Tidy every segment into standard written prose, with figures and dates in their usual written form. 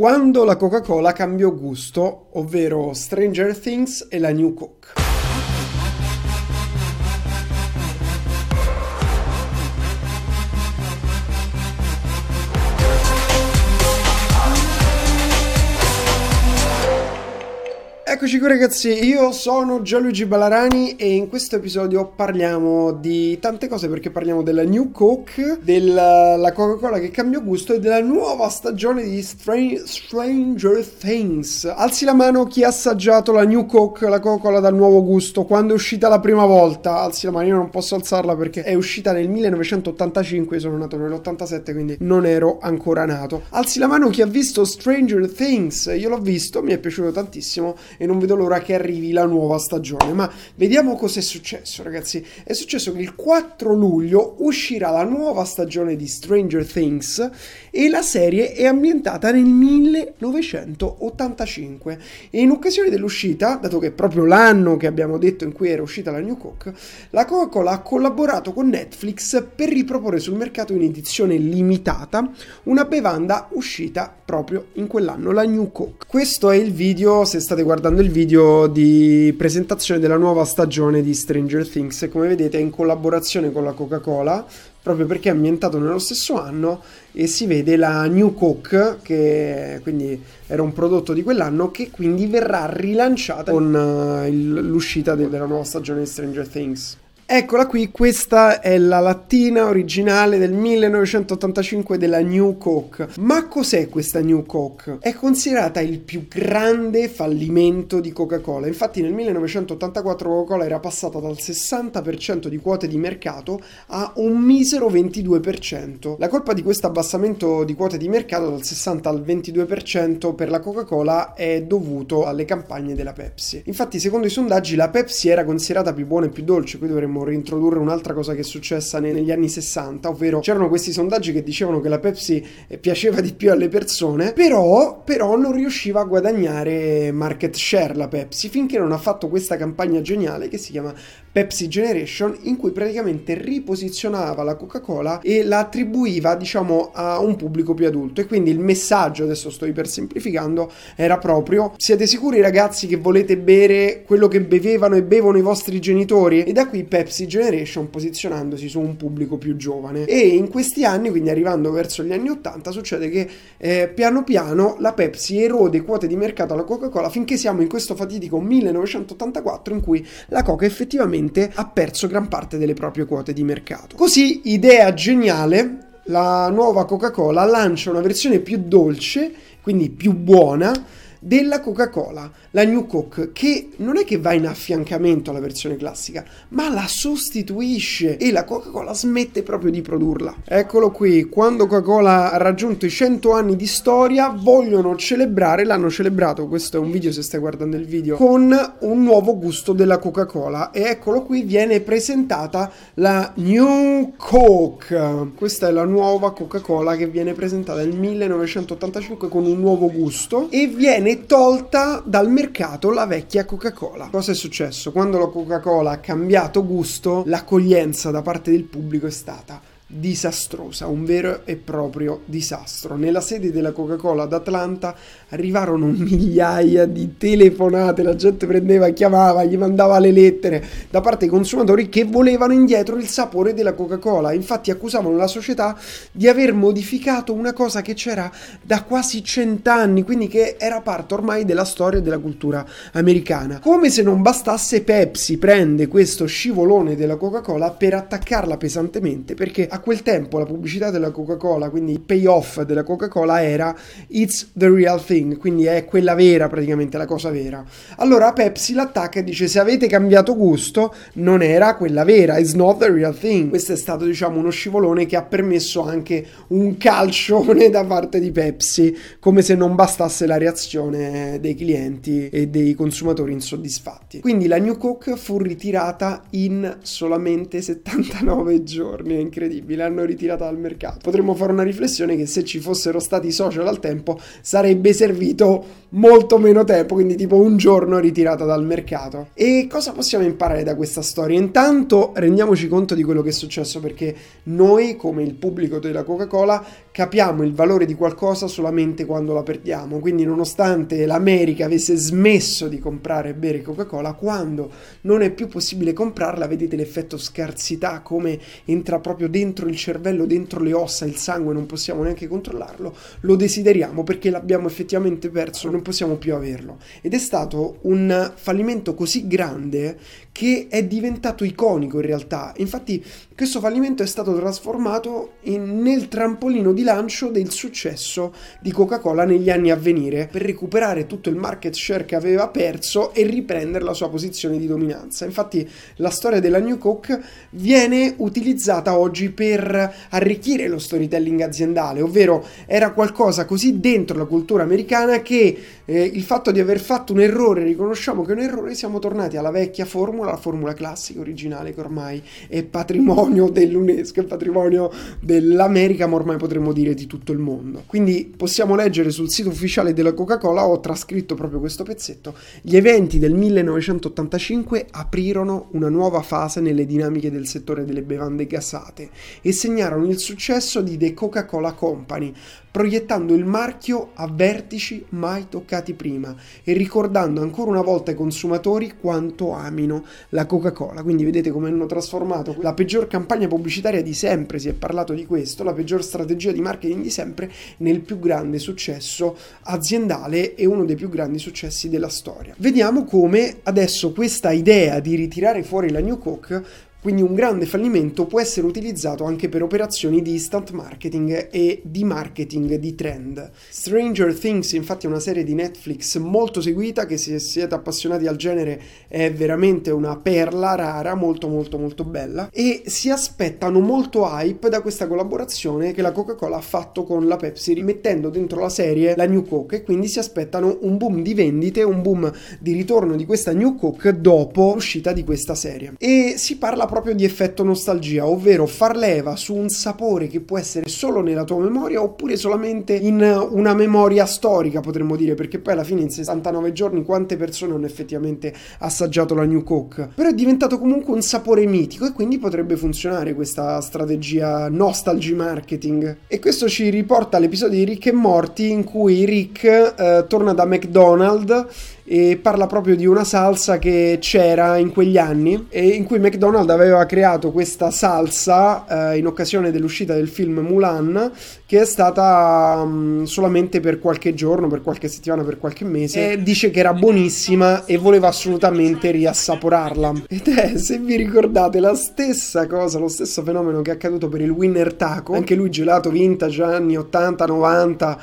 quando la Coca-Cola cambiò gusto, ovvero Stranger Things e la New Coke. Eccoci qui ragazzi, io sono Gianluigi Ballarani e in questo episodio parliamo di tante cose, perché parliamo della New Coke, della Coca-Cola che cambiò gusto e della nuova stagione di Stranger Things. Alzi la mano chi ha assaggiato la New Coke, la Coca-Cola dal nuovo gusto, quando è uscita la prima volta. Alzi la mano, io non posso alzarla perché è uscita nel 1985, sono nato nell'87, quindi non ero ancora nato. Alzi la mano chi ha visto Stranger Things, io l'ho visto, mi è piaciuto tantissimo e non vedo l'ora che arrivi la nuova stagione. Ma vediamo cos'è successo ragazzi. È successo che il 4 luglio uscirà la nuova stagione di Stranger Things e la serie è ambientata nel 1985 e in occasione dell'uscita, dato che è proprio l'anno che abbiamo detto in cui era uscita la New Coke, la Coca-Cola ha collaborato con Netflix per riproporre sul mercato in edizione limitata una bevanda uscita proprio in quell'anno, la New Coke. Questo è il video, se state guardando il video di presentazione della nuova stagione di Stranger Things, come vedete è in collaborazione con la Coca-Cola proprio perché è ambientato nello stesso anno e si vede la New Coke, che quindi era un prodotto di quell'anno, che quindi verrà rilanciata con l'uscita della nuova stagione di Stranger Things. Eccola qui, questa è la lattina originale del 1985 della New Coke. Ma cos'è questa New Coke? È considerata il più grande fallimento di Coca-Cola. Infatti nel 1984 Coca-Cola era passata dal 60% di quote di mercato a un misero 22%. La colpa di questo abbassamento di quote di mercato dal 60 al 22% per la Coca-Cola è dovuto alle campagne della Pepsi. Infatti secondo i sondaggi la Pepsi era considerata più buona e più dolce, qui dovremmo reintrodurre un'altra cosa che è successa negli anni 60, ovvero c'erano questi sondaggi che dicevano che la Pepsi piaceva di più alle persone, però non riusciva a guadagnare market share la Pepsi, finché non ha fatto questa campagna geniale che si chiama Pepsi Generation, in cui praticamente riposizionava la Coca-Cola e la attribuiva, diciamo, a un pubblico più adulto. E quindi il messaggio, adesso sto ipersemplificando, era proprio: siete sicuri ragazzi che volete bere quello che bevevano e bevono i vostri genitori? E da qui Pepsi Generation, posizionandosi su un pubblico più giovane. E in questi anni, quindi arrivando verso gli anni 80, succede che piano piano la Pepsi erode quote di mercato alla Coca-Cola, finché siamo in questo fatidico 1984 in cui la Coca effettivamente ha perso gran parte delle proprie quote di mercato. Così, idea geniale, la nuova Coca-Cola lancia una versione più dolce, quindi più buona, della Coca-Cola, la New Coke, che non è che va in affiancamento alla versione classica, ma la sostituisce, e la Coca-Cola smette proprio di produrla. Eccolo qui, quando Coca-Cola ha raggiunto i 100 anni di storia, vogliono celebrare, l'hanno celebrato, questo è un video se stai guardando il video, con un nuovo gusto della Coca-Cola, e eccolo qui viene presentata la New Coke. Questa è la nuova Coca-Cola che viene presentata nel 1985 con un nuovo gusto, e viene tolta dal mercato la vecchia Coca-Cola. Cosa è successo? Quando la Coca-Cola ha cambiato gusto, l'accoglienza da parte del pubblico è stata disastrosa, un vero e proprio disastro. Nella sede della Coca-Cola ad Atlanta arrivarono migliaia di telefonate, la gente prendeva, chiamava, gli mandava le lettere da parte dei consumatori che volevano indietro il sapore della Coca-Cola. Infatti accusavano la società di aver modificato una cosa che c'era da quasi 100 anni, quindi che era parte ormai della storia e della cultura americana. Come se non bastasse, Pepsi prende questo scivolone della Coca-Cola per attaccarla pesantemente, perché a quel tempo la pubblicità della Coca-Cola, quindi il payoff della Coca-Cola, era "It's the real thing", quindi è quella vera, praticamente la cosa vera. Allora Pepsi l'attacca e dice: se avete cambiato gusto, non era quella vera, it's not the real thing. Questo è stato, diciamo, uno scivolone che ha permesso anche un calcione da parte di Pepsi, come se non bastasse la reazione dei clienti e dei consumatori insoddisfatti. Quindi la New Coke fu ritirata in solamente 79 giorni, è incredibile. L'hanno ritirata dal mercato. Potremmo fare una riflessione che, se ci fossero stati i social al tempo, sarebbe servito molto meno tempo, quindi tipo un giorno ritirata dal mercato. E cosa possiamo imparare da questa storia? Intanto rendiamoci conto di quello che è successo, perché noi, come il pubblico della Coca-Cola, capiamo il valore di qualcosa solamente quando la perdiamo. Quindi nonostante l'America avesse smesso di comprare e bere Coca-Cola, quando non è più possibile comprarla, vedete l'effetto scarsità come entra proprio dentro il cervello, dentro le ossa, il sangue, non possiamo neanche controllarlo, lo desideriamo perché l'abbiamo effettivamente perso, non possiamo più averlo. Ed è stato un fallimento così grande che è diventato iconico in realtà. Infatti questo fallimento è stato trasformato nel trampolino di lancio del successo di Coca-Cola negli anni a venire, per recuperare tutto il market share che aveva perso e riprendere la sua posizione di dominanza. Infatti la storia della New Coke viene utilizzata oggi per arricchire lo storytelling aziendale, ovvero era qualcosa così dentro la cultura americana che il fatto di aver fatto un errore, riconosciamo che è un errore, siamo tornati alla vecchia formula, la formula classica originale che ormai è patrimonio dell'UNESCO, è patrimonio dell'America, ma ormai potremmo dire di tutto il mondo. Quindi possiamo leggere sul sito ufficiale della Coca-Cola, ho trascritto proprio questo pezzetto: gli eventi del 1985 aprirono una nuova fase nelle dinamiche del settore delle bevande gassate e segnarono il successo di The Coca-Cola Company, proiettando il marchio a vertici mai toccati prima e ricordando ancora una volta ai consumatori quanto amino la Coca-Cola. Quindi vedete come hanno trasformato la peggior campagna pubblicitaria di sempre, si è parlato di questo, la peggior strategia di marketing di sempre, nel più grande successo aziendale e uno dei più grandi successi della storia. Vediamo come adesso questa idea di ritirare fuori la New Coke, quindi un grande fallimento, può essere utilizzato anche per operazioni di instant marketing e di marketing di trend. Stranger Things, infatti, è una serie di Netflix molto seguita, che se siete appassionati al genere è veramente una perla rara, molto molto molto bella, e si aspettano molto hype da questa collaborazione che la Coca-Cola ha fatto con la Pepsi, rimettendo dentro la serie la New Coke, e quindi si aspettano un boom di vendite, un boom di ritorno di questa New Coke dopo l'uscita di questa serie. E si parla proprio di effetto nostalgia, ovvero far leva su un sapore che può essere solo nella tua memoria oppure solamente in una memoria storica, potremmo dire, perché poi alla fine in 69 giorni quante persone hanno effettivamente assaggiato la New Coke, però è diventato comunque un sapore mitico e quindi potrebbe funzionare questa strategia nostalgia marketing. E questo ci riporta all'episodio di Rick e Morty, in cui Rick torna da McDonald's e parla proprio di una salsa che c'era in quegli anni e in cui McDonald's aveva creato questa salsa in occasione dell'uscita del film Mulan, che è stata solamente per qualche giorno, per qualche settimana, per qualche mese, e dice che era buonissima e voleva assolutamente riassaporarla. Ed è, se vi ricordate, la stessa cosa, lo stesso fenomeno che è accaduto per il Winner Taco, anche lui gelato vintage anni 80-90,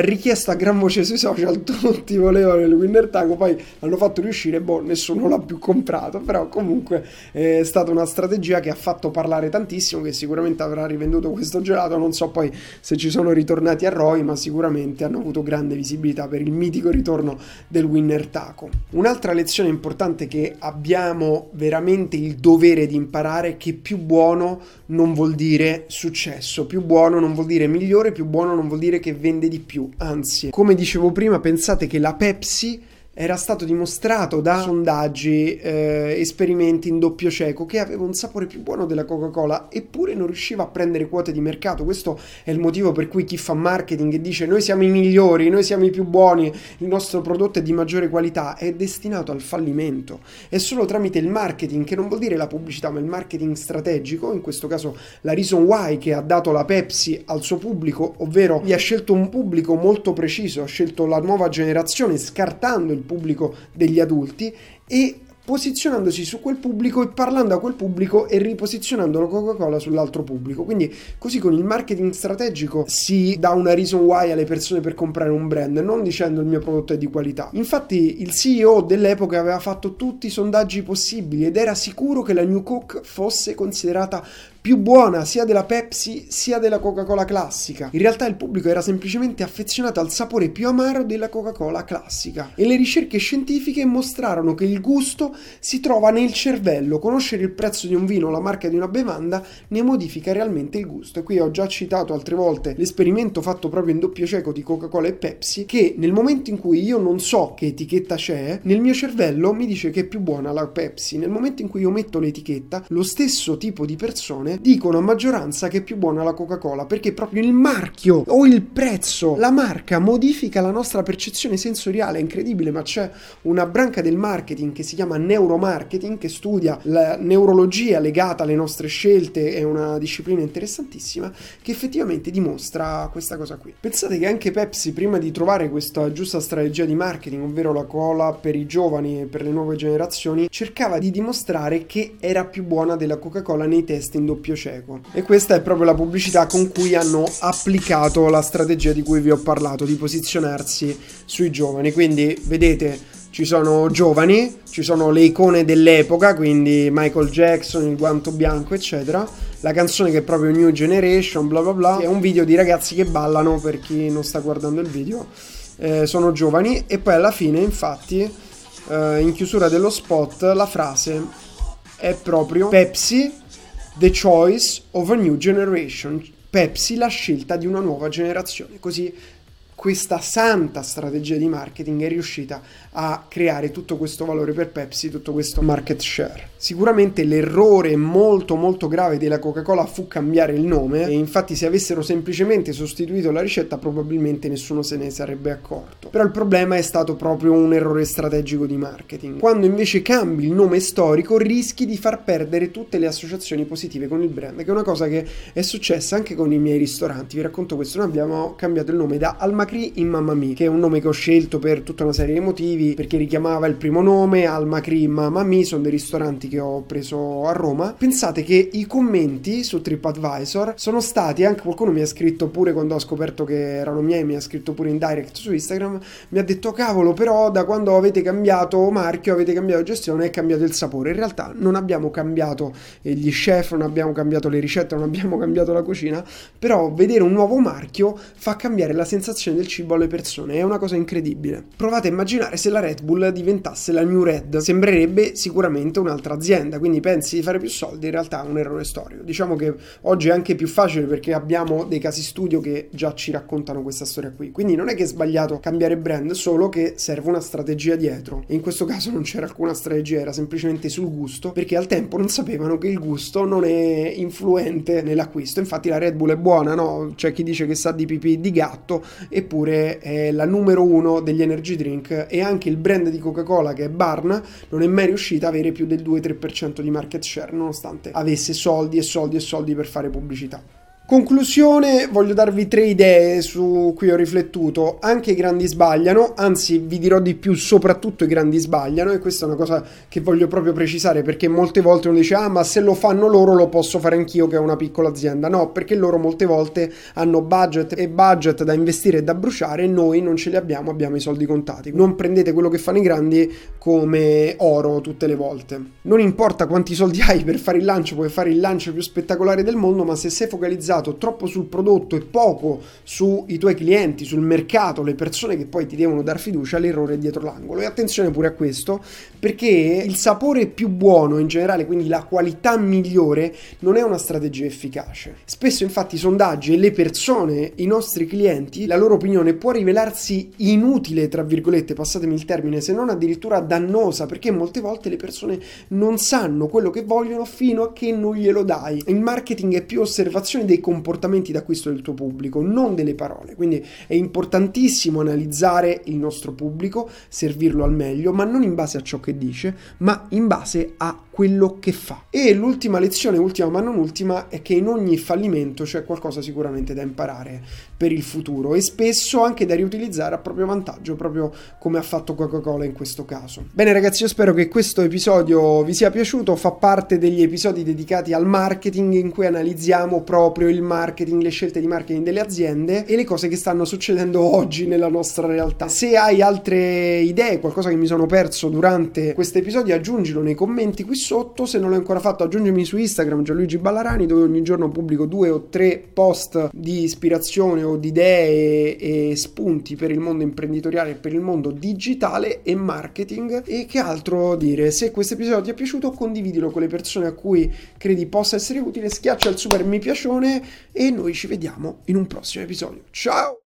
richiesto a gran voce sui social, tutti volevano il Winner Taco, poi l'hanno fatto riuscire, nessuno l'ha più comprato, però comunque è stata una strategia che ha fatto parlare tantissimo, che sicuramente avrà rivenduto questo gelato, non so poi se ci sono ritornati a ROI, ma sicuramente hanno avuto grande visibilità per il mitico ritorno del Winner Taco. Un'altra lezione importante che abbiamo veramente il dovere di imparare è che più buono non vuol dire successo, più buono non vuol dire migliore, più buono non vuol dire che vende di più, anzi, come dicevo prima, pensate che la Pepsi era stato dimostrato da sondaggi, esperimenti in doppio cieco, che aveva un sapore più buono della Coca-Cola, eppure non riusciva a prendere quote di mercato. Questo è il motivo per cui chi fa marketing e dice noi siamo i migliori, noi siamo i più buoni, il nostro prodotto è di maggiore qualità, è destinato al fallimento. È solo tramite il marketing, che non vuol dire la pubblicità, ma il marketing strategico, in questo caso la Reason Why che ha dato la Pepsi al suo pubblico, ovvero gli ha scelto un pubblico molto preciso, ha scelto la nuova generazione, scartando il pubblico degli adulti e posizionandosi su quel pubblico e parlando a quel pubblico e riposizionando la Coca-Cola sull'altro pubblico. Quindi così con il marketing strategico si dà una reason why alle persone per comprare un brand, non dicendo il mio prodotto è di qualità. Infatti il CEO dell'epoca aveva fatto tutti i sondaggi possibili ed era sicuro che la New Coke fosse considerata più buona sia della Pepsi sia della Coca-Cola classica. In realtà il pubblico era semplicemente affezionato al sapore più amaro della Coca-Cola classica e le ricerche scientifiche mostrarono che il gusto si trova nel cervello. Conoscere il prezzo di un vino o la marca di una bevanda ne modifica realmente il gusto. E qui ho già citato altre volte l'esperimento fatto proprio in doppio cieco di Coca-Cola e Pepsi, che nel momento in cui io non so che etichetta c'è, nel mio cervello mi dice che è più buona la Pepsi. Nel momento in cui io metto l'etichetta, lo stesso tipo di persone dicono a maggioranza che è più buona la Coca-Cola, perché proprio il marchio o il prezzo, la marca modifica la nostra percezione sensoriale. È incredibile, ma c'è una branca del marketing che si chiama neuromarketing, che studia la neurologia legata alle nostre scelte, è una disciplina interessantissima che effettivamente dimostra questa cosa qui. Pensate che anche Pepsi, prima di trovare questa giusta strategia di marketing, ovvero la cola per i giovani e per le nuove generazioni, cercava di dimostrare che era più buona della Coca-Cola nei test in doppio cieco, e questa è proprio la pubblicità con cui hanno applicato la strategia di cui vi ho parlato, di posizionarsi sui giovani. Quindi vedete, ci sono giovani, ci sono le icone dell'epoca, quindi Michael Jackson, il guanto bianco eccetera, la canzone che è proprio New Generation, bla bla bla, è un video di ragazzi che ballano, per chi non sta guardando il video, sono giovani, e poi alla fine infatti in chiusura dello spot la frase è proprio Pepsi, the choice of a new generation, Pepsi, la scelta di una nuova generazione. Così questa santa strategia di marketing è riuscita a creare tutto questo valore per Pepsi, tutto questo market share. Sicuramente l'errore molto molto grave della Coca-Cola fu cambiare il nome, e infatti se avessero semplicemente sostituito la ricetta probabilmente nessuno se ne sarebbe accorto. Però il problema è stato proprio un errore strategico di marketing. Quando invece cambi il nome storico rischi di far perdere tutte le associazioni positive con il brand, che è una cosa che è successa anche con i miei ristoranti. Vi racconto questo: noi abbiamo cambiato il nome da Al Macri in Mamma Mia, che è un nome che ho scelto per tutta una serie di motivi, perché richiamava il primo nome. Al Macri in Mamma Mia sono dei ristoranti che ho preso a Roma. Pensate che i commenti su TripAdvisor sono stati, anche qualcuno mi ha scritto pure quando ho scoperto che erano miei, mi ha scritto pure in direct su Instagram, mi ha detto: cavolo, però da quando avete cambiato marchio, avete cambiato gestione, è cambiato il sapore. In realtà non abbiamo cambiato gli chef, non abbiamo cambiato le ricette, non abbiamo cambiato la cucina, però vedere un nuovo marchio fa cambiare la sensazione del cibo alle persone, è una cosa incredibile. Provate a immaginare se la Red Bull diventasse la New Red, sembrerebbe sicuramente un'altra azienda, quindi pensi di fare più soldi, in realtà è un errore storico. Diciamo che oggi è anche più facile perché abbiamo dei casi studio che già ci raccontano questa storia qui, quindi non è che è sbagliato cambiare brand, solo che serve una strategia dietro, e in questo caso non c'era alcuna strategia, era semplicemente sul gusto, perché al tempo non sapevano che il gusto non è influente nell'acquisto. Infatti la Red Bull è buona, no? C'è chi dice che sa di pipì di gatto, eppure è la numero uno degli energy drink, e anche il brand di Coca-Cola, che è Barna, non è mai riuscita a avere più del 2-3% di market share, nonostante avesse soldi e soldi e soldi per fare pubblicità. Conclusione, voglio darvi 3 idee su cui ho riflettuto. Anche i grandi sbagliano, anzi vi dirò di più, soprattutto i grandi sbagliano, e questa è una cosa che voglio proprio precisare, perché molte volte uno dice: ah, ma se lo fanno loro lo posso fare anch'io che ho una piccola azienda. No, perché loro molte volte hanno budget da investire e da bruciare, e noi non ce li abbiamo, abbiamo i soldi contati. Non prendete quello che fanno i grandi come oro tutte le volte. Non importa quanti soldi hai per fare il lancio, puoi fare il lancio più spettacolare del mondo, ma se sei focalizzato troppo sul prodotto e poco sui tuoi clienti, sul mercato, le persone che poi ti devono dar fiducia, l'errore è dietro l'angolo. E attenzione pure a questo, perché il sapore più buono in generale, quindi la qualità migliore, non è una strategia efficace. Spesso infatti i sondaggi e le persone, i nostri clienti, la loro opinione può rivelarsi inutile, tra virgolette, passatemi il termine, se non addirittura dannosa, perché molte volte le persone non sanno quello che vogliono fino a che non glielo dai. Il marketing è più osservazione dei comportamenti d'acquisto del tuo pubblico, non delle parole. Quindi è importantissimo analizzare il nostro pubblico, servirlo al meglio, ma non in base a ciò che dice, ma in base a quello che fa. E l'ultima lezione, ultima ma non ultima, è che in ogni fallimento c'è qualcosa sicuramente da imparare per il futuro, e spesso anche da riutilizzare a proprio vantaggio, proprio come ha fatto Coca-Cola in questo caso. Bene ragazzi, io spero che questo episodio vi sia piaciuto, fa parte degli episodi dedicati al marketing, in cui analizziamo proprio il marketing, le scelte di marketing delle aziende e le cose che stanno succedendo oggi nella nostra realtà. Se hai altre idee, qualcosa che mi sono perso durante questo episodio, aggiungilo nei commenti qui sotto. Se non l'hai ancora fatto, aggiungimi su Instagram, Gianluigi Ballarani, dove ogni giorno pubblico 2 o 3 post di ispirazione o di idee e spunti per il mondo imprenditoriale e per il mondo digitale e marketing. E che altro dire? Se questo episodio ti è piaciuto, condividilo con le persone a cui credi possa essere utile, schiaccia il super mi piacione e noi ci vediamo in un prossimo episodio. Ciao!